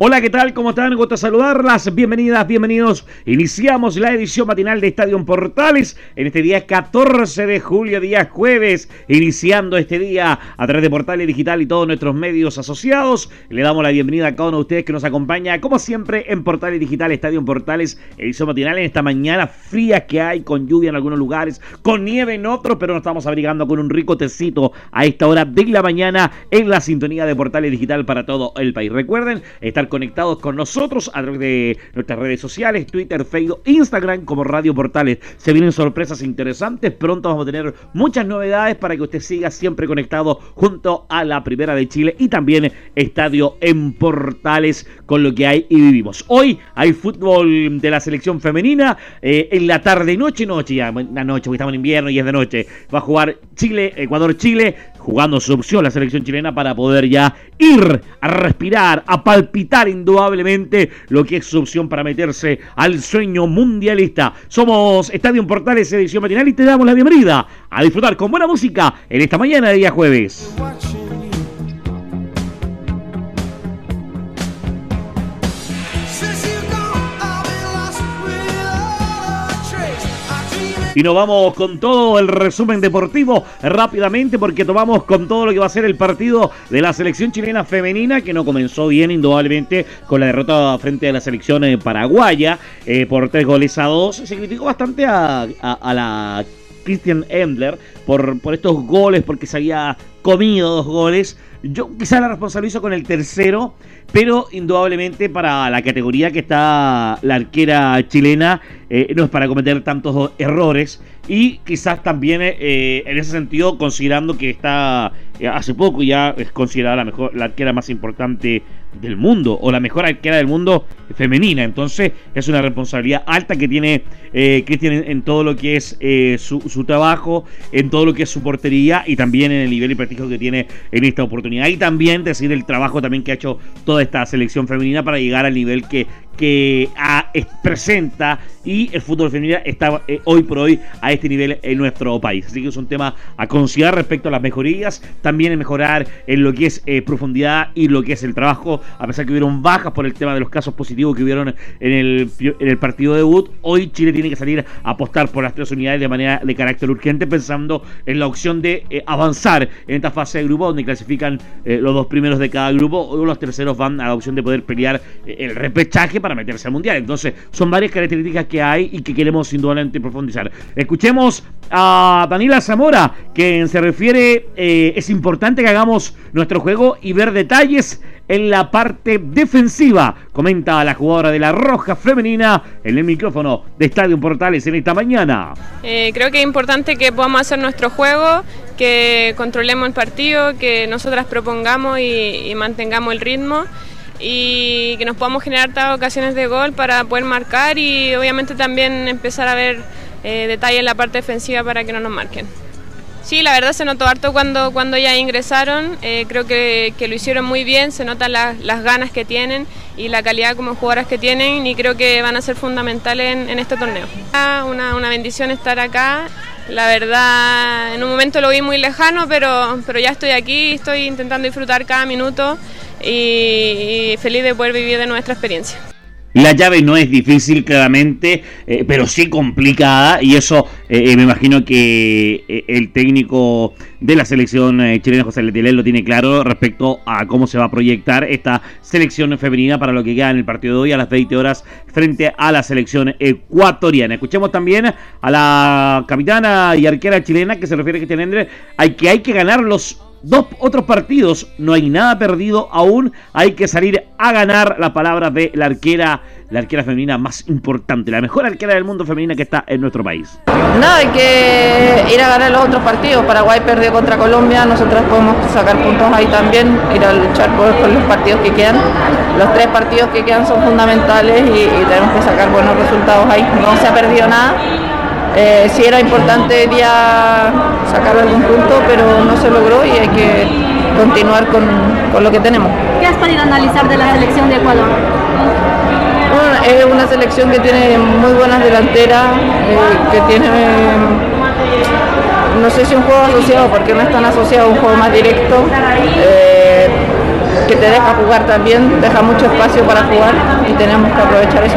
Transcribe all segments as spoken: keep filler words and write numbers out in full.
Hola, ¿qué tal? ¿Cómo están? Gusto saludarlas. Bienvenidas, bienvenidos. Iniciamos la edición matinal de Estadio en Portales en este día catorce de julio, día jueves. Iniciando este día a través de Portales Digital y todos nuestros medios asociados. Le damos la bienvenida a cada uno de ustedes que nos acompaña, como siempre, en Portales Digital, Estadio en Portales, edición matinal en esta mañana fría que hay, con lluvia en algunos lugares, con nieve en otros, pero nos estamos abrigando con un rico tecito a esta hora de la mañana en la sintonía de Portales Digital para todo el país. Recuerden estar conectados con nosotros a través de nuestras redes sociales, Twitter, Facebook, Instagram como Radio Portales. Se vienen sorpresas interesantes, pronto vamos a tener muchas novedades para que usted siga siempre conectado junto a la Primera de Chile y también Estadio en Portales con lo que hay y vivimos. Hoy hay fútbol de la selección femenina, eh, en la tarde, noche, noche ya, la noche porque estamos en invierno y es de noche, va a jugar Chile, Ecuador-Chile, jugando su opción la selección chilena para poder ya ir a respirar, a palpitar indudablemente lo que es su opción para meterse al sueño mundialista. Somos Estadio Portales edición matinal y te damos la bienvenida a disfrutar con buena música en esta mañana de día jueves. Y nos vamos con todo el resumen deportivo rápidamente porque tomamos con todo lo que va a ser el partido de la selección chilena femenina, que no comenzó bien indudablemente con la derrota frente a la selección paraguaya eh, por tres goles a dos. Se criticó bastante a, a, a la Christiane Endler por, por estos goles, porque se había comido dos goles. Yo quizá la responsabilizo con el tercero, pero indudablemente para la categoría que está la arquera chilena eh, no es para cometer tantos errores. Y quizás también eh, en ese sentido, considerando que está eh, hace poco ya es considerada la mejor, la arquera más importante del mundo, o la mejor arquera del mundo femenina. Entonces es una responsabilidad alta que tiene eh, Christian en, en todo lo que es eh, su, su trabajo, en todo lo que es su portería y también en el nivel y prestigio que tiene en esta oportunidad. Y también decir el trabajo también que ha hecho toda esta selección femenina para llegar al nivel que, que a, es, presenta, y el fútbol femenino está eh, hoy por hoy a este nivel en nuestro país. Así que es un tema a considerar respecto a las mejorías, también en mejorar en lo que es eh, profundidad y lo que es el trabajo, a pesar que hubieron bajas por el tema de los casos positivos que hubieron en el, en el partido debut. Hoy Chile tiene que salir a apostar por las tres unidades de manera de carácter urgente, pensando en la opción de eh, avanzar en esta fase de grupo donde clasifican eh, los dos primeros de cada grupo, o los terceros van a la opción de poder pelear eh, el repechaje para meterse al mundial. Entonces son varias características que hay y que queremos indudablemente profundizar. Escuchemos a Daniela Zamora, quien se refiere, eh, es importante que hagamos nuestro juego y ver detalles en la parte defensiva, comenta la jugadora de la Roja femenina en el micrófono de Estadio Portales en esta mañana. Eh, creo que es importante que podamos hacer nuestro juego, que controlemos el partido, que nosotras propongamos y, y mantengamos el ritmo, y que nos podamos generar tantas ocasiones de gol para poder marcar, y obviamente también empezar a ver eh, detalles en la parte defensiva para que no nos marquen. Sí, la verdad se notó harto cuando, cuando ya ingresaron, eh, creo que, que lo hicieron muy bien, se notan la, las ganas que tienen y la calidad como jugadoras que tienen, y creo que van a ser fundamentales en, en este torneo. Una, una bendición estar acá, la verdad en un momento lo vi muy lejano, pero, pero ya estoy aquí, estoy intentando disfrutar cada minuto y, y feliz de poder vivir de nuestra experiencia. La llave no es difícil claramente, eh, pero sí complicada, y eso eh, me imagino que el técnico de la selección chilena, José Letelier, lo tiene claro respecto a cómo se va a proyectar esta selección femenina para lo que queda en el partido de hoy a las veinte horas frente a la selección ecuatoriana. Escuchemos también a la capitana y arquera chilena, que se refiere a Christiane Endler, al que hay que ganar los dos otros partidos, no hay nada perdido aún, hay que salir a ganar. La palabra de la arquera, la arquera femenina más importante, la mejor arquera del mundo femenina que está en nuestro país. No, hay que ir a ganar los otros partidos. Paraguay perdió contra Colombia, nosotros podemos sacar puntos ahí también, ir a luchar por, por los partidos que quedan. Los tres partidos que quedan son fundamentales y, y tenemos que sacar buenos resultados ahí. No se ha perdido nada. Eh, sí era importante el día sacar algún punto, pero no se logró y hay que continuar con, con lo que tenemos. ¿Qué has podido analizar de la selección de Ecuador? Bueno, es una selección que tiene muy buenas delanteras, eh, que tiene... no sé si un juego asociado, porque no es tan asociado, un juego más directo, eh, que te deja jugar también, deja mucho espacio para jugar y tenemos que aprovechar eso.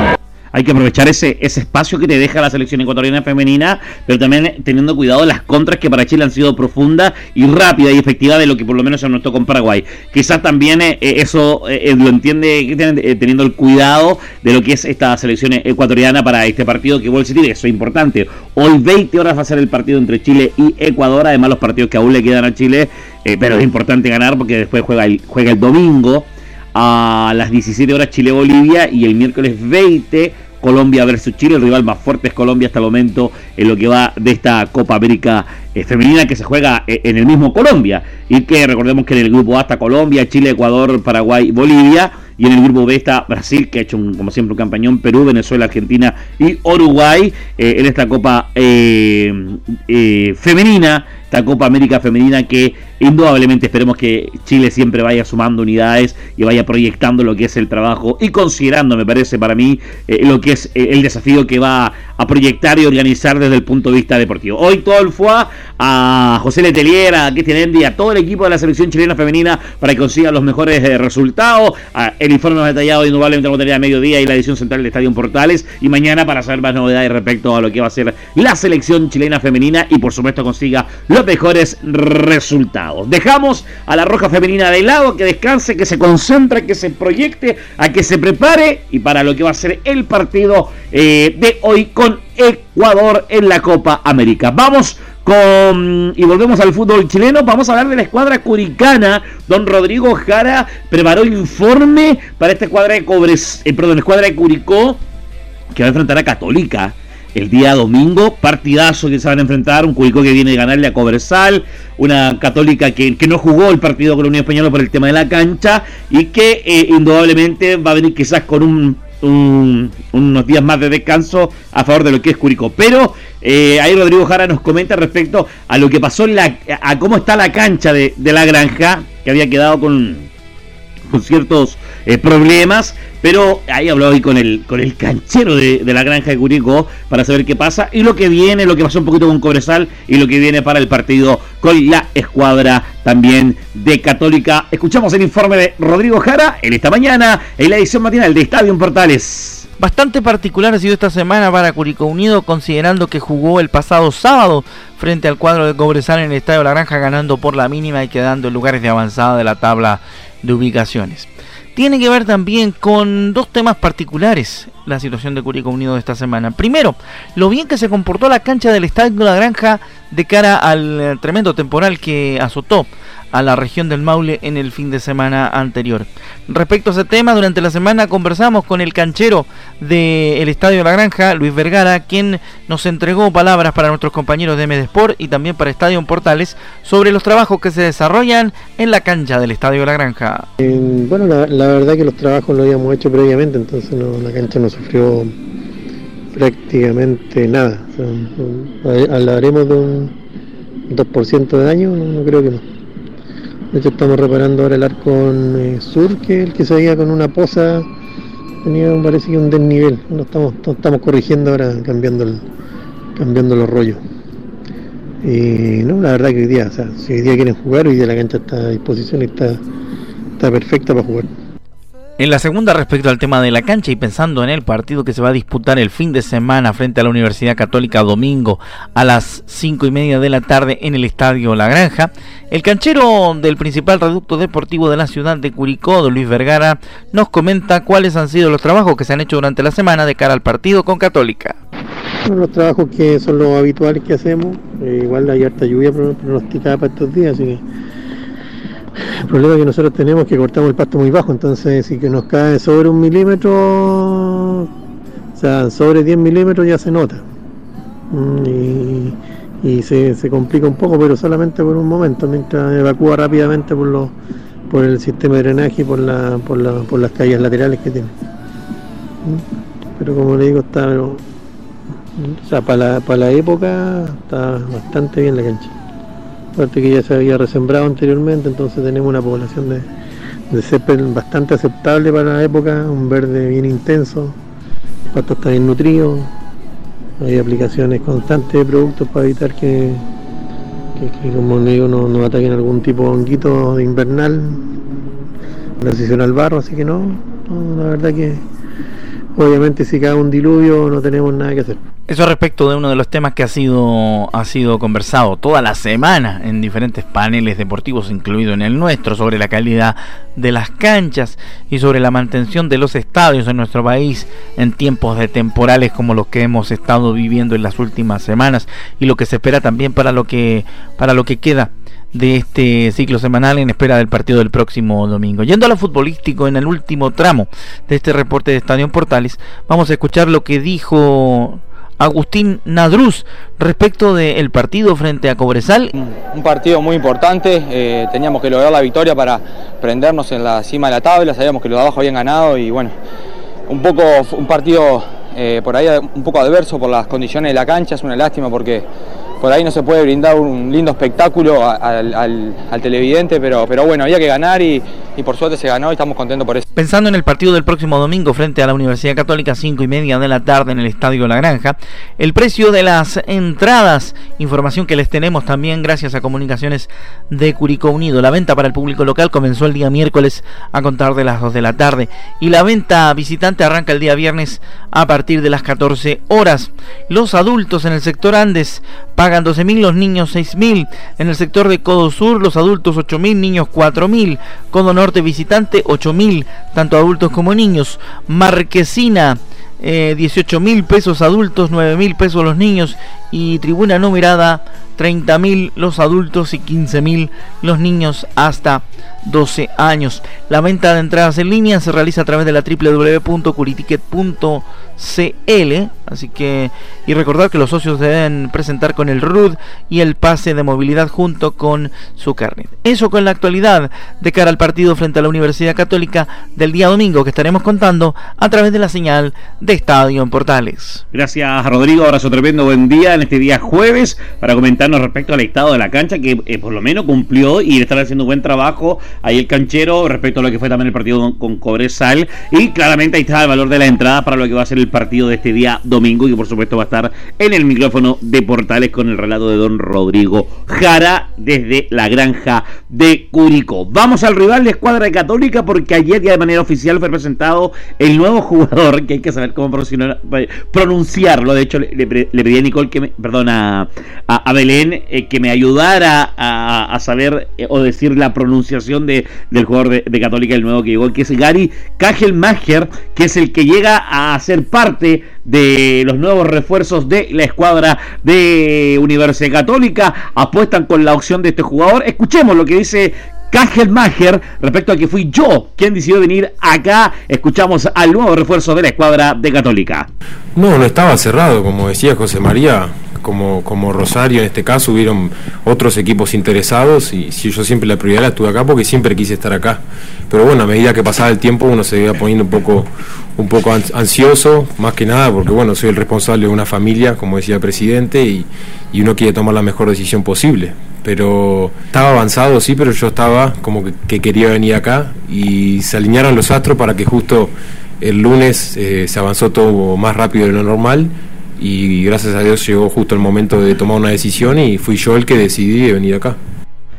Hay que aprovechar ese ese espacio que te deja la selección ecuatoriana femenina, pero también teniendo cuidado las contras que para Chile han sido profundas y rápidas y efectivas de lo que por lo menos se nos tocó con Paraguay. Quizás también eh, eso eh, lo entiende eh, teniendo el cuidado de lo que es esta selección ecuatoriana para este partido que vuelve a existir. Eso es importante. Hoy veinte horas va a ser el partido entre Chile y Ecuador, además los partidos que aún le quedan a Chile, eh, pero es importante ganar porque después juega el, juega el domingo a las diecisiete horas Chile-Bolivia y el miércoles veinte Colombia versus Chile, el rival más fuerte es Colombia hasta el momento en lo que va de esta Copa América eh, femenina que se juega eh, en el mismo Colombia y que recordemos que en el grupo A está Colombia, Chile, Ecuador, Paraguay, Bolivia y en el grupo B está Brasil que ha hecho un, como siempre un campañón, Perú, Venezuela, Argentina y Uruguay eh, en esta Copa eh, eh, femenina, esta Copa América femenina que indudablemente esperemos que Chile siempre vaya sumando unidades y vaya proyectando lo que es el trabajo y considerando, me parece para mí, eh, lo que es eh, el desafío que va a proyectar y organizar desde el punto de vista deportivo. Hoy todo el F U A, a José Letelier, a Christiane Endler, a todo el equipo de la selección chilena femenina para que consigan los mejores eh, resultados. A, el informe más detallado indudablemente la botería de mediodía y la edición central del Estadio Portales y mañana para saber más novedades respecto a lo que va a ser la selección chilena femenina y por supuesto consiga los mejores resultados. Dejamos a la roja femenina de lado, que descanse, que se concentre, que se proyecte, a que se prepare y para lo que va a ser el partido eh, de hoy con Ecuador en la Copa América. Vamos con y volvemos al fútbol chileno. Vamos a hablar de la escuadra curicana. Don Rodrigo Jara preparó informe para esta escuadra de Cobres, eh, perdón, escuadra de Curicó que va a enfrentar a Católica. El día domingo, partidazo que se van a enfrentar, un Curicó que viene de ganarle a Cobresal, una Católica que, que no jugó el partido con la Unión Española por el tema de la cancha y que eh, indudablemente va a venir quizás con un, un, unos días más de descanso a favor de lo que es Curicó. Pero eh, ahí Rodrigo Jara nos comenta respecto a lo que pasó, en la, a cómo está la cancha de, de La Granja, que había quedado con... con ciertos eh, problemas, pero ahí habló hoy con el con el canchero de, de La Granja de Curicó para saber qué pasa y lo que viene, lo que pasó un poquito con Cobresal y lo que viene para el partido con la escuadra también de Católica. Escuchamos el informe de Rodrigo Jara en esta mañana en la edición matinal de Estadio Portales. Bastante particular ha sido esta semana para Curicó Unido, considerando que jugó el pasado sábado frente al cuadro de Cobresal en el Estadio La Granja, ganando por la mínima y quedando en lugares de avanzada de la tabla de ubicaciones. Tiene que ver también con dos temas particulares la situación de Curicó Unido de esta semana. Primero, lo bien que se comportó la cancha del Estadio La Granja de cara al tremendo temporal que azotó a la región del Maule en el fin de semana anterior. Respecto a ese tema, durante la semana conversamos con el canchero del Estadio La Granja, Luis Vergara, quien nos entregó palabras para nuestros compañeros de M D Sport y también para Estadio Portales sobre los trabajos que se desarrollan en la cancha del Estadio La Granja. Eh, bueno, la, la verdad que los trabajos lo habíamos hecho previamente, entonces no, la cancha no sufrió prácticamente nada. O sea, hablaremos de un dos por ciento de daño, no, no creo que no. De hecho estamos reparando ahora el arcón eh, sur, que el que se veía con una posa tenía, parece que un desnivel. Lo estamos, estamos corrigiendo ahora, cambiando el, cambiando los rollos. Y no, la verdad que hoy día, o sea, si hoy día quieren jugar, hoy día la cancha está a disposición y está, está perfecta para jugar. En la segunda, respecto al tema de la cancha y pensando en el partido que se va a disputar el fin de semana frente a la Universidad Católica domingo a las cinco y media de la tarde en el Estadio La Granja, el canchero del principal reducto deportivo de la ciudad de Curicó, Luis Vergara, nos comenta cuáles han sido los trabajos que se han hecho durante la semana de cara al partido con Católica. Bueno, los trabajos que son los habituales que hacemos, eh, igual hay harta lluvia pronosticada para estos días, así que... El problema que nosotros tenemos es que cortamos el pasto muy bajo, entonces si que nos cae sobre un milímetro, o sea, sobre diez milímetros ya se nota y, y se, se complica un poco, pero solamente por un momento, mientras evacúa rápidamente por los, por el sistema de drenaje y por, la, por, la, por las calles laterales que tiene. Pero como le digo, está, O sea, para la, para la época está bastante bien la cancha. Aparte que ya se había resembrado anteriormente, entonces tenemos una población de, de césped bastante aceptable para la época, un verde bien intenso, el pasto está bien nutrido, hay aplicaciones constantes de productos para evitar que, que, que como digo, no, no ataquen algún tipo de honguito de invernal, transición al barro, así que no, no, la verdad que obviamente si cae un diluvio no tenemos nada que hacer. Eso respecto de uno de los temas que ha sido, ha sido conversado toda la semana en diferentes paneles deportivos, incluido en el nuestro, sobre la calidad de las canchas y sobre la mantención de los estadios en nuestro país en tiempos de temporales como los que hemos estado viviendo en las últimas semanas, y lo que se espera también para lo que, para lo que queda de este ciclo semanal en espera del partido del próximo domingo. Yendo a lo futbolístico en el último tramo de este reporte de Estadio Portales, vamos a escuchar lo que dijo Agustín Nadruz respecto del partido frente a Cobresal. Un partido muy importante, eh, teníamos que lograr la victoria para prendernos en la cima de la tabla, sabíamos que los de abajo habían ganado y bueno, un poco un partido eh, por ahí un poco adverso por las condiciones de la cancha, es una lástima porque por ahí no se puede brindar un lindo espectáculo al, al, al televidente, pero, pero bueno, había que ganar y, y por suerte se ganó y estamos contentos por eso. Pensando en el partido del próximo domingo frente a la Universidad Católica, cinco y media de la tarde en el Estadio La Granja, el precio de las entradas, información que les tenemos también gracias a Comunicaciones de Curicó Unido. La venta para el público local comenzó el día miércoles a contar de las dos de la tarde y la venta visitante arranca el día viernes a partir de las catorce horas. Los adultos en el sector Andes pagan doce mil, los niños seis mil. En el sector de Codo Sur, los adultos ocho mil, niños cuatro mil. Codo Norte visitante ocho mil, tanto adultos como niños. Marquesina, eh, dieciocho mil pesos adultos, nueve mil pesos los niños. Y tribuna numerada, treinta mil los adultos y quince mil los niños hasta doce años. La venta de entradas en línea se realiza a través de la doble u doble u doble u punto curiticket punto c l, así que, y recordar que los socios deben presentar con el R U D y el pase de movilidad junto con su carnet. Eso con la actualidad de cara al partido frente a la Universidad Católica del día domingo, que estaremos contando a través de la señal de Estadio en Portales. Gracias, Rodrigo, abrazo tremendo, buen día en este día jueves para comentarnos respecto al estado de la cancha, que eh, por lo menos cumplió y está haciendo un buen trabajo ahí el canchero respecto a lo que fue también el partido con Cobresal, y claramente ahí está el valor de la entrada para lo que va a ser el partido de este día domingo, y por supuesto va a estar en el micrófono de Portales con el relato de don Rodrigo Jara desde la Granja de Curicó. Vamos al rival de Escuadra de Católica, porque ayer ya de manera oficial fue presentado el nuevo jugador, que hay que saber cómo pronunciarlo. De hecho le, le, le pedí a Nicole que me, perdón, a, a, a Belén eh, que me ayudara a, a saber eh, o decir la pronunciación de, del jugador de, de Católica, el nuevo que llegó, que es Gary Kagelmacher, que es el que llega a ser parte de los nuevos refuerzos de la escuadra de Universidad Católica. Apuestan con la opción de este jugador. Escuchemos lo que dice Kagelmacher respecto a que fui yo quien decidió venir acá. Escuchamos al nuevo refuerzo de la escuadra de Católica. No, no estaba cerrado, como decía José María, como, como Rosario en este caso, hubieron otros equipos interesados y si yo siempre la prioridad la estuve acá porque siempre quise estar acá. Pero bueno, a medida que pasaba el tiempo uno se iba poniendo un poco, un poco ansioso, más que nada porque bueno, soy el responsable de una familia, como decía el presidente, y, y uno quiere tomar la mejor decisión posible. Pero estaba avanzado, sí, pero yo estaba como que, que quería venir acá y se alinearon los astros para que justo el lunes eh, se avanzó todo más rápido de lo normal y gracias a Dios llegó justo el momento de tomar una decisión y fui yo el que decidí de venir acá.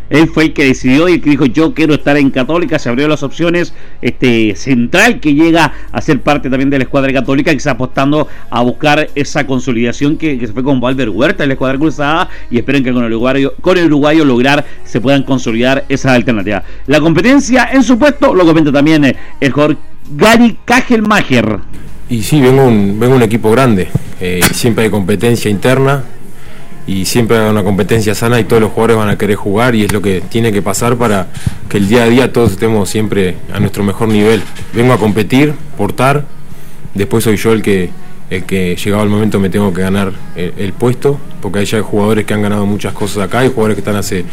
Él fue el que decidió y el que dijo yo quiero estar en Católica. Se abrió las opciones, este central que llega a ser parte también de la escuadra católica, que está apostando a buscar esa consolidación que, que se fue con Valver Huerta en la escuadra cruzada, y esperen que con el uruguayo, con el uruguayo lograr se puedan consolidar esas alternativas. La competencia en su puesto lo comenta también el jugador Gary Kagelmacher. Y sí, vengo un, vengo un equipo grande, eh, siempre hay competencia interna y siempre hay una competencia sana y todos los jugadores van a querer jugar y es lo que tiene que pasar para que el día a día todos estemos siempre a nuestro mejor nivel. Vengo a competir, portar, después soy yo el que, el que llegado el momento me tengo que ganar el, el puesto, porque hay ya jugadores que han ganado muchas cosas acá, hay jugadores que están hace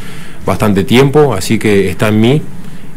bastante tiempo, así que está en mí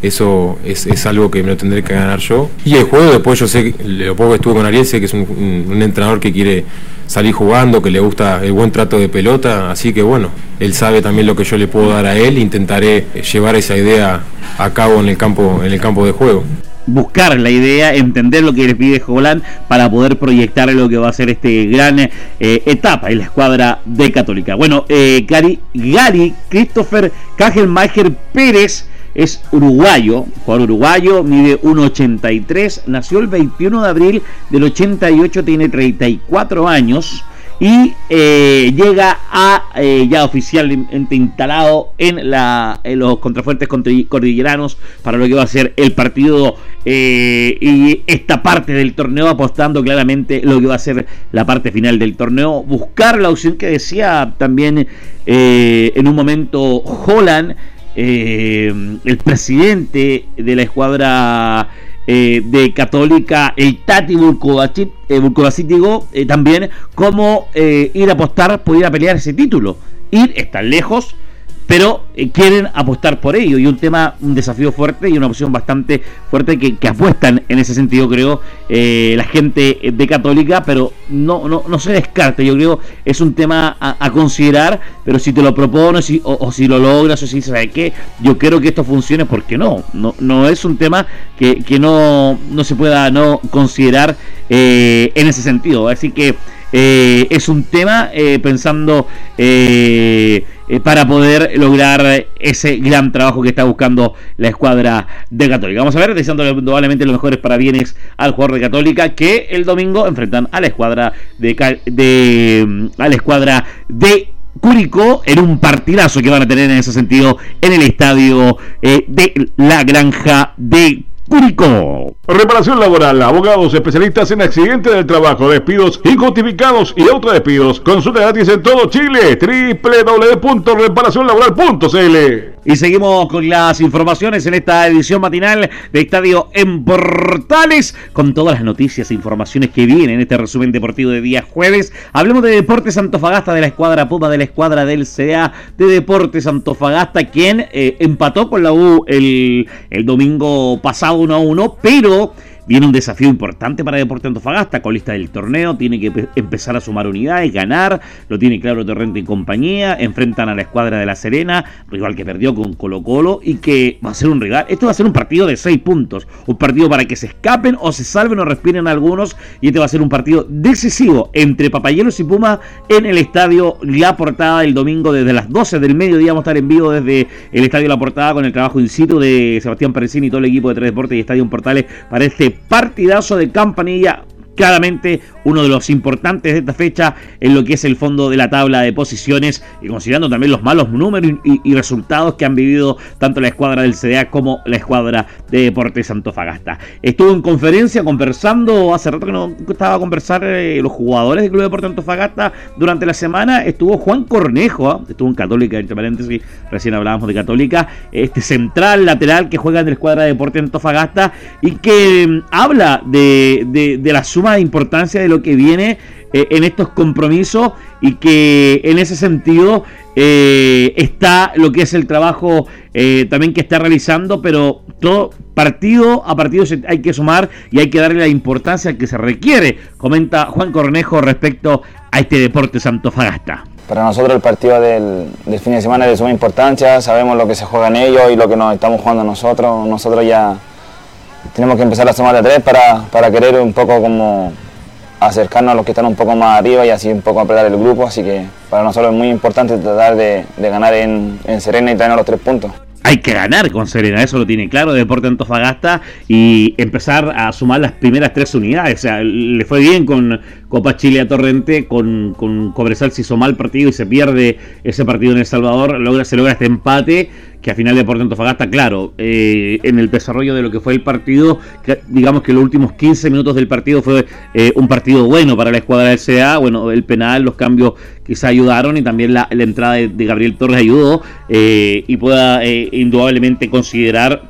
Eso es, es algo que me lo tendré que ganar yo. Y el juego, después yo sé, lo poco que estuve con Ariel, sé que es un, un entrenador que quiere salir jugando, que le gusta el buen trato de pelota, así que bueno, él sabe también lo que yo le puedo dar a él, intentaré llevar esa idea a cabo en el campo, en el campo de juego. Buscar la idea, entender lo que les pide Jolán para poder proyectar lo que va a ser este gran eh, etapa en la escuadra de Católica. Bueno, eh, Gary, Gary Christopher Kagelmacher Pérez es uruguayo, jugador uruguayo, mide uno ochenta y tres, nació el veintiuno de abril del ochenta y ocho, tiene treinta y cuatro años y eh, llega a eh, ya oficialmente instalado en, la, en los contrafuertes cordilleranos para lo que va a ser el partido eh, y esta parte del torneo, apostando claramente lo que va a ser la parte final del torneo, buscar la opción que decía también eh, en un momento Holland. Eh, el presidente de la escuadra eh, de Católica, el Tati Vukovacic, eh, digo, eh, también cómo eh, ir a apostar por ir a pelear ese título. Ir, están lejos, pero eh, quieren apostar por ello, y un tema, un desafío fuerte y una opción bastante fuerte que, que apuestan en ese sentido, creo, eh, la gente de Católica, pero no, no, no se descarte, yo creo, es un tema a, a considerar, pero si te lo propones si, o, o si lo logras o si sabes qué, yo quiero que esto funcione, porque no, no, no es un tema que, que no, no se pueda no considerar eh, en ese sentido, así que Eh, es un tema eh, pensando eh, eh, para poder lograr ese gran trabajo que está buscando la escuadra de Católica. Vamos a ver, deseándole probablemente los mejores parabienes al jugador de Católica, que el domingo enfrentan a la escuadra de, de a la escuadra de Curicó en un partidazo que van a tener en ese sentido en el estadio eh, de la Granja de Curicó. Reparación laboral, abogados especialistas en accidentes del trabajo, despidos injustificados y autodespidos. Consulta gratis en todo Chile, doble u doble u doble u punto reparación laboral punto c l. Y seguimos con las informaciones en esta edición matinal de Estadio en Portales, con todas las noticias e informaciones que vienen en este resumen deportivo de día jueves. Hablemos de Deportes Antofagasta, de la escuadra Puma, de la escuadra del C A de Deportes Antofagasta, quien eh, empató con la U el, el domingo pasado uno a uno, pero viene un desafío importante para Deportes Antofagasta, colista del torneo, tiene que pe- empezar a sumar unidades, ganar, lo tiene claro Torrente y compañía, enfrentan a la escuadra de La Serena, rival que perdió con Colo-Colo y que va a ser un rival, esto va a ser un partido de seis puntos, un partido para que se escapen o se salven o respiren algunos, y este va a ser un partido decisivo entre Papayeros y Puma en el Estadio La Portada el domingo desde las doce del mediodía, vamos a estar en vivo desde el Estadio La Portada con el trabajo in situ de Sebastián Parecini y todo el equipo de Tres Deportes y Estadio Portales para este partidazo de Campanilla, claramente uno de los importantes de esta fecha en lo que es el fondo de la tabla de posiciones, y considerando también los malos números y, y resultados que han vivido tanto la escuadra del C D A como la escuadra de Deportes Antofagasta. Estuvo en conferencia conversando, hace rato que no estaba a conversar eh, los jugadores del Club Deportes Antofagasta durante la semana, estuvo Juan Cornejo, ¿eh? estuvo en Católica, entre paréntesis, recién hablábamos de Católica, este central lateral que juega en la escuadra de Deportes Antofagasta y que eh, habla de, de, de la suma de importancia de lo que viene eh, en estos compromisos, y que en ese sentido eh, está lo que es el trabajo eh, también que está realizando, pero todo partido a partido hay que sumar y hay que darle la importancia que se requiere, comenta Juan Cornejo respecto a este Deportes Antofagasta. Para nosotros el partido del, del fin de semana es de suma importancia, sabemos lo que se juegan ellos y lo que nos estamos jugando nosotros, nosotros ya tenemos que empezar a sumar de tres para, para querer un poco como acercarnos a los que están un poco más arriba y así un poco apretar el grupo, así que para nosotros es muy importante tratar de, de ganar en, en Serena y traernos los tres puntos. Hay que ganar con Serena, eso lo tiene claro Deportes Antofagasta, y empezar a sumar las primeras tres unidades. O sea, le fue bien con Copa Chile a Torrente, con, con Cobresal se hizo mal partido y se pierde ese partido en El Salvador, logra, se logra este empate, que al final Deportes Antofagasta, claro, eh, en el desarrollo de lo que fue el partido, que, digamos que los últimos quince minutos del partido fue eh, un partido bueno para la escuadra del C D A, bueno, el penal, los cambios quizá ayudaron, y también la, la entrada de, de Gabriel Torres ayudó, eh, y pueda eh, indudablemente considerar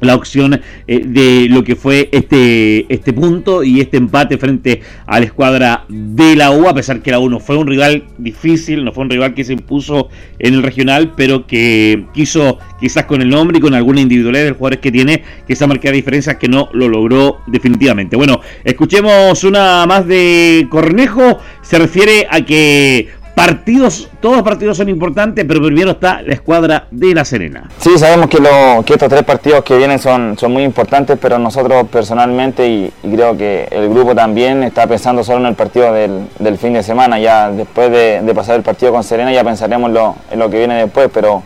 la opción eh, de lo que fue este, este punto y este empate frente a la escuadra de la U, a pesar que la U no fue un rival difícil, no fue un rival que se impuso en el regional, pero que quiso, quizás con el nombre y con alguna individualidad de los jugadores que tiene, quizás marcar diferencias que no lo logró definitivamente. Bueno, escuchemos una más de Cornejo, se refiere a que partidos, todos los partidos son importantes, pero primero está la escuadra de La Serena. Sí, sabemos que, lo, que estos tres partidos que vienen son, son muy importantes, pero nosotros personalmente y, y creo que el grupo también está pensando solo en el partido del, del fin de semana. Ya después de, de pasar el partido con Serena ya pensaremos lo, en lo que viene después, pero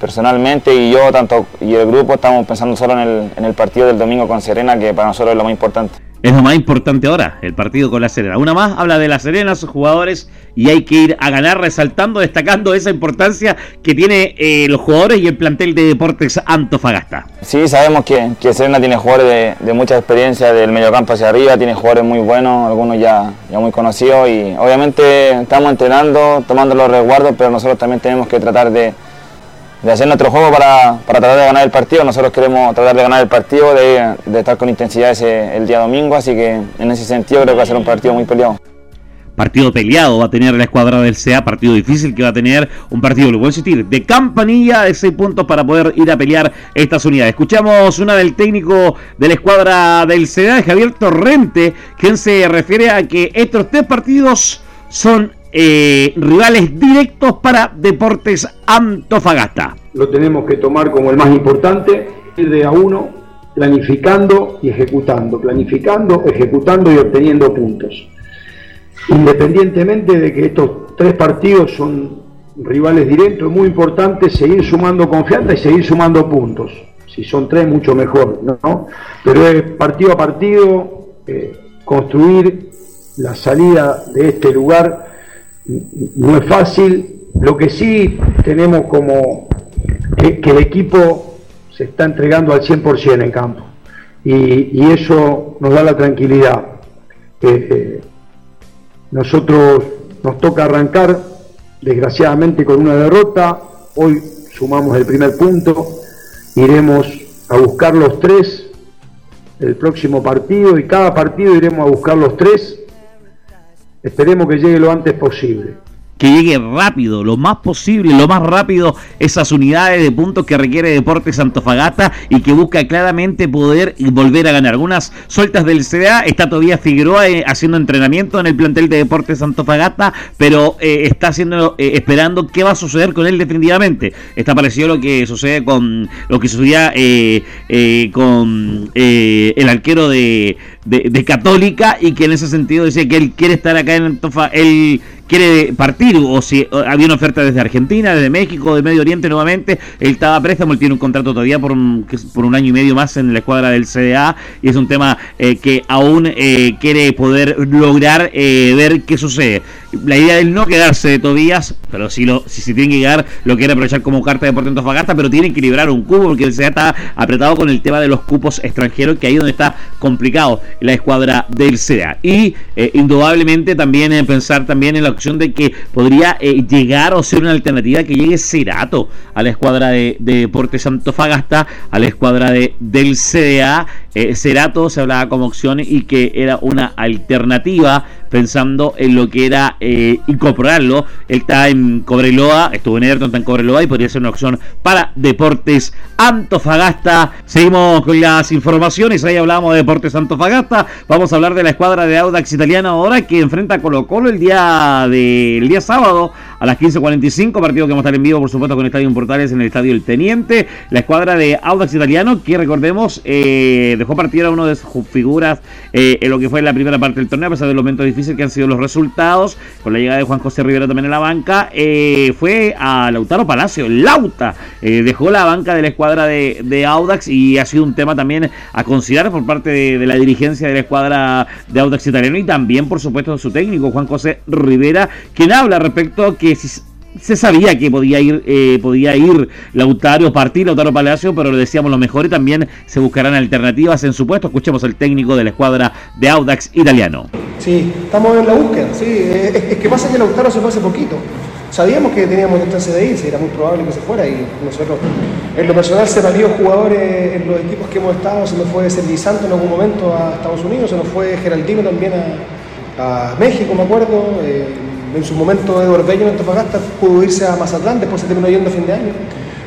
personalmente y yo tanto y el grupo estamos pensando solo en el, en el partido del domingo con Serena, que para nosotros es lo más importante. Es lo más importante ahora, el partido con La Serena. Una más habla de La Serena, sus jugadores, y hay que ir a ganar, resaltando, destacando esa importancia que tienen eh, los jugadores y el plantel de Deportes Antofagasta. Sí, sabemos que, que Serena tiene jugadores de, de mucha experiencia, del mediocampo hacia arriba, tiene jugadores muy buenos, algunos ya, ya muy conocidos, y obviamente estamos entrenando, tomando los resguardos, pero nosotros también tenemos que tratar de, de hacer nuestro juego para, para tratar de ganar el partido. Nosotros queremos tratar de ganar el partido, de, de estar con intensidad ese, el día domingo, así que en ese sentido creo que va a ser un partido muy peleado. Partido peleado va a tener la escuadra del C E A, partido difícil que va a tener, un partido, lo voy a insistir, de campanilla de seis puntos para poder ir a pelear estas unidades. Escuchamos una del técnico de la escuadra del C E A, Javier Torrente, quien se refiere a que estos tres partidos son Eh, rivales directos para Deportes Antofagasta. Lo tenemos que tomar como el más importante, ir de a uno, planificando y ejecutando, planificando, ejecutando y obteniendo puntos. Independientemente de que estos tres partidos son rivales directos, es muy importante seguir sumando confianza y seguir sumando puntos. Si son tres, mucho mejor, ¿no? Pero es partido a partido, eh, construir la salida de este lugar. No es fácil. Lo que sí tenemos como que, que el equipo se está entregando al cien por ciento en campo y, y eso nos da la tranquilidad. Eh, eh, nosotros nos toca arrancar desgraciadamente con una derrota. Hoy sumamos el primer punto, iremos a buscar los tres el próximo partido y cada partido iremos a buscar los tres. Esperemos que llegue lo antes posible. Que llegue rápido, lo más posible, lo más rápido esas unidades de puntos que requiere Deportes Antofagasta y que busca claramente poder volver a ganar. Algunas sueltas del C D A, está todavía Figueroa eh, haciendo entrenamiento en el plantel de Deportes Antofagasta, pero eh, está haciendo, eh, esperando qué va a suceder con él definitivamente. Está parecido lo que sucede con lo que sucedía eh, eh, con eh, el arquero de, de, de Católica, y que en ese sentido dice que él quiere estar acá en Antofagasta, él quiere partir, o si había una oferta desde Argentina, desde México, de Medio Oriente nuevamente. Él estaba a préstamo, él tiene un contrato todavía por un, por un año y medio más en la escuadra del C D A, y es un tema eh, que aún eh, quiere poder lograr eh, ver qué sucede. La idea de él no quedarse de Tobías, pero si lo si se tiene que quedar, lo quiere aprovechar como carta de Deportes Antofagasta, pero tiene que librar un cupo porque el C D A está apretado con el tema de los cupos extranjeros, que ahí es donde está complicado la escuadra del C D A. Y eh, indudablemente también eh, pensar también en la de que podría eh, llegar o ser una alternativa que llegue Cerato a la escuadra de, de Deportes Antofagasta, a la escuadra de, del C D A. Eh, Cerato se hablaba como opción y que era una alternativa, pensando en lo que era eh, incorporarlo. Él está en Cobreloa, estuvo en Everton, está en Cobreloa y podría ser una opción para Deportes Antofagasta. Seguimos con las informaciones, ahí hablábamos de Deportes Antofagasta, vamos a hablar de la escuadra de Audax Italiano ahora, que enfrenta a Colo Colo el día de, el día sábado a las quince cuarenta y cinco, partido que vamos a estar en vivo por supuesto con Estadio Portales en el Estadio El Teniente. La escuadra de Audax Italiano, que recordemos eh, dejó partir a uno de sus figuras eh, en lo que fue la primera parte del torneo, a pesar de los momentos difíciles que han sido los resultados, con la llegada de Juan José Ribera también en la banca, eh, fue a Lautaro Palacio, Lauta, eh, dejó la banca de la escuadra de, de Audax, y ha sido un tema también a considerar por parte de, de la dirigencia de la escuadra de Audax Italiano, y también por supuesto su técnico Juan José Ribera, quien habla respecto a que si se sabía que podía ir eh, podía ir Lautaro, partir Lautaro Palacio, pero le decíamos lo mejor y también se buscarán alternativas en su puesto. Escuchemos al técnico de la escuadra de Audax Italiano. Sí, estamos en la búsqueda, sí. Es, es que pasa que Lautaro se fue hace poquito. Sabíamos que teníamos esta C D I, era muy probable que se fuera, y nosotros, en lo personal, se valió jugadores en los equipos que hemos estado. Se nos fue Sergi Santos en algún momento a Estados Unidos, se nos fue Geraldino también a, a México, me acuerdo. Eh, en su momento, Eduardo Bello en Antofagasta pudo irse a Mazatlán, después se terminó yendo a fin de año.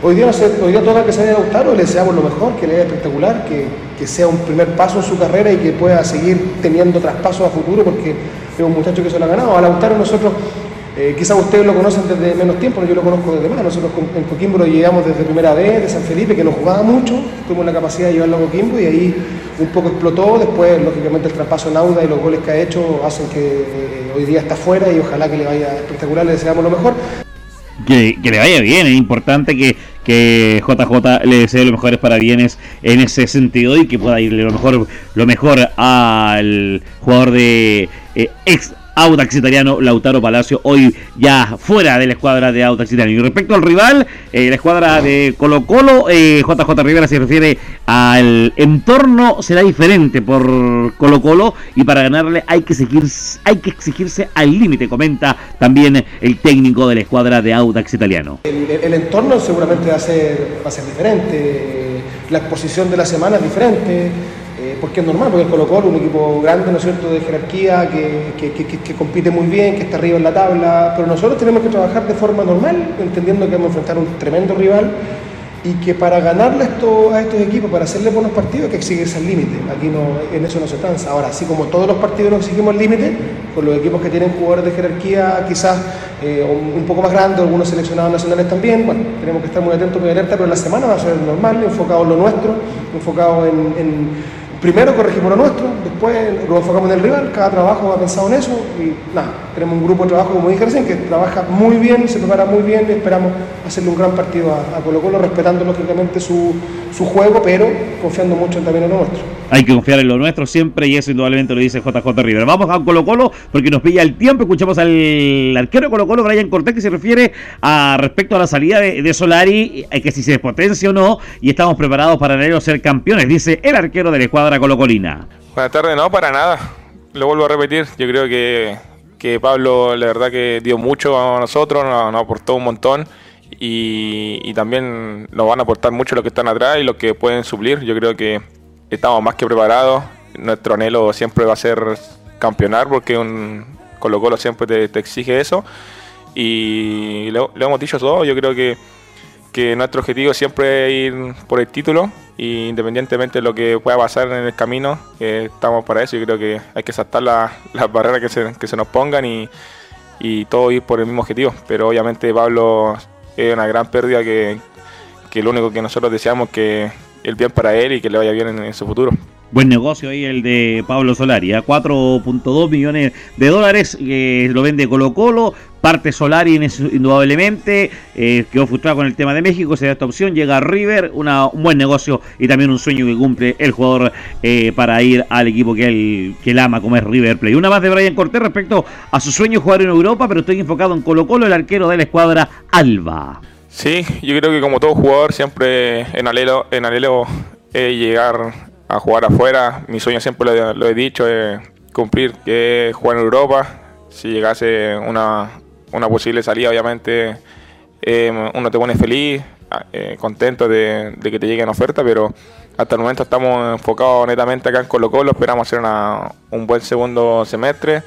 Hoy día, no sé, hoy día todo el que se haya gustado, le deseamos lo mejor, que le haya espectacular, que, que sea un primer paso en su carrera y que pueda seguir teniendo traspasos a futuro, porque es un muchacho que se lo ha ganado. A Lautaro nosotros... Eh, quizás ustedes lo conocen desde menos tiempo, yo lo conozco desde más. Nosotros en Coquimbo lo llegamos desde primera vez, de San Felipe, que no jugaba mucho, tuvimos la capacidad de llevarlo a Coquimbo y ahí un poco explotó. Después, lógicamente, el traspaso en Auda y los goles que ha hecho hacen que eh, hoy día está fuera, y ojalá que le vaya espectacular, le deseamos lo mejor. Que, que le vaya bien, es importante que, que J J le desee los mejores parabienes en ese sentido y que pueda irle lo mejor, lo mejor al jugador de eh, ex Audax Italiano, Lautaro Palacio, hoy ya fuera de la escuadra de Audax Italiano. Y respecto al rival, eh, la escuadra de Colo Colo, eh, J J Ribera se refiere al entorno, será diferente por Colo Colo, y para ganarle hay que exigirse, hay que exigirse al límite, comenta también el técnico de la escuadra de Audax Italiano. El, el entorno seguramente va a ser, va a ser diferente, la exposición de la semana es diferente. Porque es normal, porque el Colo Colo, un equipo grande, ¿no es cierto?, de jerarquía, que, que, que, que compite muy bien, que está arriba en la tabla, pero nosotros tenemos que trabajar de forma normal, entendiendo que vamos a enfrentar a un tremendo rival y que para ganarle a estos, a estos equipos, para hacerle buenos partidos, hay que exigirse al límite. Aquí no, en eso no se tranza. Ahora, así como todos los partidos nos exigimos al límite, con los equipos que tienen jugadores de jerarquía quizás eh, un poco más grandes, algunos seleccionados nacionales también, bueno, tenemos que estar muy atentos, muy alerta, pero la semana va a ser normal, enfocado en lo nuestro, enfocado en... en primero corregimos lo nuestro, después lo enfocamos en el rival, cada trabajo ha pensado en eso y nada, tenemos un grupo de trabajo, como dije recién, que trabaja muy bien, se prepara muy bien y esperamos hacerle un gran partido a, a Colo Colo, respetando lógicamente su, su juego, pero confiando mucho también en lo nuestro. Hay que confiar en lo nuestro siempre y eso indudablemente lo dice J J Ribera. Vamos a Colo Colo porque nos pilla el tiempo, escuchamos al arquero de Colo Colo, Brayan Cortés, que se refiere a respecto a la salida de, de Solari, que si se despotencia o no, y estamos preparados para enero ser campeones, dice el arquero de la escuadra colocolina. Buenas tardes, no, para nada. Lo vuelvo a repetir, yo creo que, que Pablo, la verdad que dio mucho a nosotros, nos, nos aportó un montón y, y también nos van a aportar mucho los que están atrás y los que pueden suplir. Yo creo que estamos más que preparados. Nuestro anhelo siempre va a ser campeonar porque un Colo Colo siempre te, te exige eso y lo, lo hemos dicho todo. Yo creo que que nuestro objetivo siempre es ir por el título e independientemente de lo que pueda pasar en el camino, eh, estamos para eso. Yo creo que hay que saltar las la barreras que se, que se nos pongan y, y todo ir por el mismo objetivo. Pero obviamente Pablo es una gran pérdida que, que lo único que nosotros deseamos es que el bien para él y que le vaya bien en, en su futuro. Buen negocio ahí el de Pablo Solari, a cuatro punto dos millones de dólares, eh, lo vende Colo Colo, parte Solari indudablemente, eh, quedó frustrado con el tema de México, se da esta opción, llega a River, una, un buen negocio y también un sueño que cumple el jugador eh, para ir al equipo que él, que él ama, como es River Plate. Una más de Brayan Cortés respecto a su sueño jugar en Europa, pero estoy enfocado en Colo Colo, el arquero de la escuadra Alba. Sí, yo creo que como todo jugador siempre en alelo, en alelo eh, llegar a jugar afuera, mi sueño siempre lo, lo he dicho, es cumplir, que es jugar en Europa. Si llegase una, una posible salida, obviamente eh, uno te pone feliz, eh, contento de, de que te lleguen ofertas, pero hasta el momento estamos enfocados netamente acá en Colo Colo, esperamos hacer una, un buen segundo semestre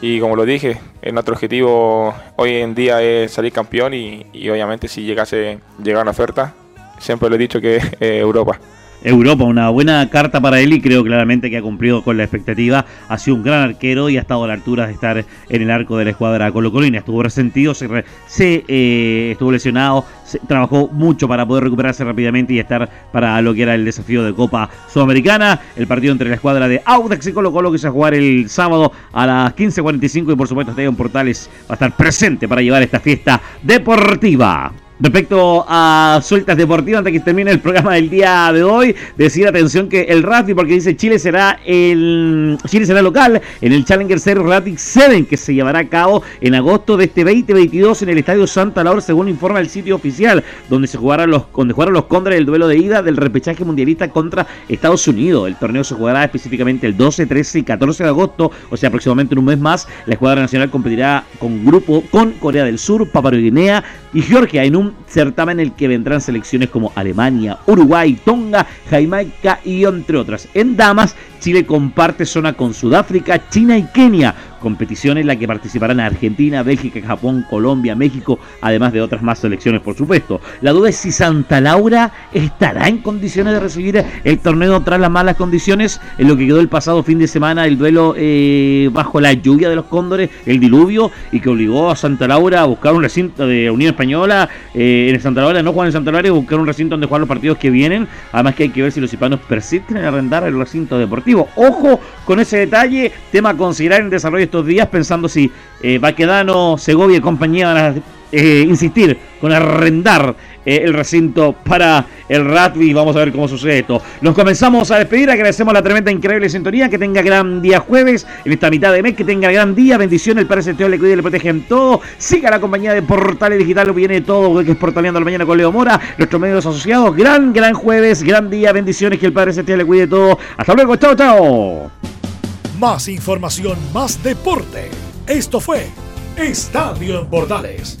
y como lo dije, nuestro objetivo hoy en día es salir campeón y, y obviamente si llegase llegar una oferta, siempre lo he dicho que es eh, Europa. Europa, una buena carta para él y creo claramente que ha cumplido con la expectativa. Ha sido un gran arquero y ha estado a la altura de estar en el arco de la escuadra colocolina. Estuvo resentido, se, re, se eh, estuvo lesionado, se, trabajó mucho para poder recuperarse rápidamente y estar para lo que era el desafío de Copa Sudamericana. El partido entre la escuadra de Audax y Colo Colo que se va a jugar el sábado a las quince cuarenta y cinco y por supuesto Esteban Portales va a estar presente para llevar esta fiesta deportiva. Respecto a sueltas deportivas, antes que termine el programa del día de hoy, decir atención que el rugby, porque dice Chile será el Chile será local en el Challenger Series Rugby siete, que se llevará a cabo en agosto de este veinte veintidós en el Estadio Santa Laura, según informa el sitio oficial, donde se jugarán los donde jugaron los Cóndores el duelo de ida del repechaje mundialista contra Estados Unidos. El torneo se jugará específicamente el doce, trece y catorce de agosto, o sea, aproximadamente en un mes más. La escuadra nacional competirá con grupo con Corea del Sur, Papua Nueva Guinea y Georgia en un certamen en el que vendrán selecciones como Alemania, Uruguay, Tonga, Jamaica y entre otras. En damas, Chile comparte zona con Sudáfrica, China y Kenia, competición en la que participarán Argentina, Bélgica, Japón, Colombia, México, además de otras más selecciones, por supuesto. La duda es si Santa Laura estará en condiciones de recibir el torneo tras las malas condiciones en lo que quedó el pasado fin de semana, el duelo eh, bajo la lluvia de los Cóndores, el diluvio, y que obligó a Santa Laura a buscar un recinto de Unión Española, eh, en Santa Laura, no jugar en Santa Laura, y buscar un recinto donde jugar los partidos que vienen. Además que hay que ver si los hispanos persisten en arrendar el recinto deportivo. Ojo con ese detalle, tema a considerar en desarrollo estos días, pensando si eh, Baquedano, Segovia y compañía van a eh, insistir con arrendar eh, el recinto para el rugby. Vamos a ver cómo sucede esto. Nos comenzamos a despedir, agradecemos la tremenda, increíble sintonía, que tenga gran día jueves, en esta mitad de mes, que tenga gran día, bendiciones, el Padre Celestial le cuide y le protege en todo, siga la compañía de Portales Digital, lo viene de todo, que es Portaleando la Mañana con Leo Mora, nuestros medios asociados, gran, gran jueves, gran día, bendiciones, que el Padre Celestial le cuide todo, hasta luego, chao, chao. Más información, más deporte. Esto fue Estadio en Portales,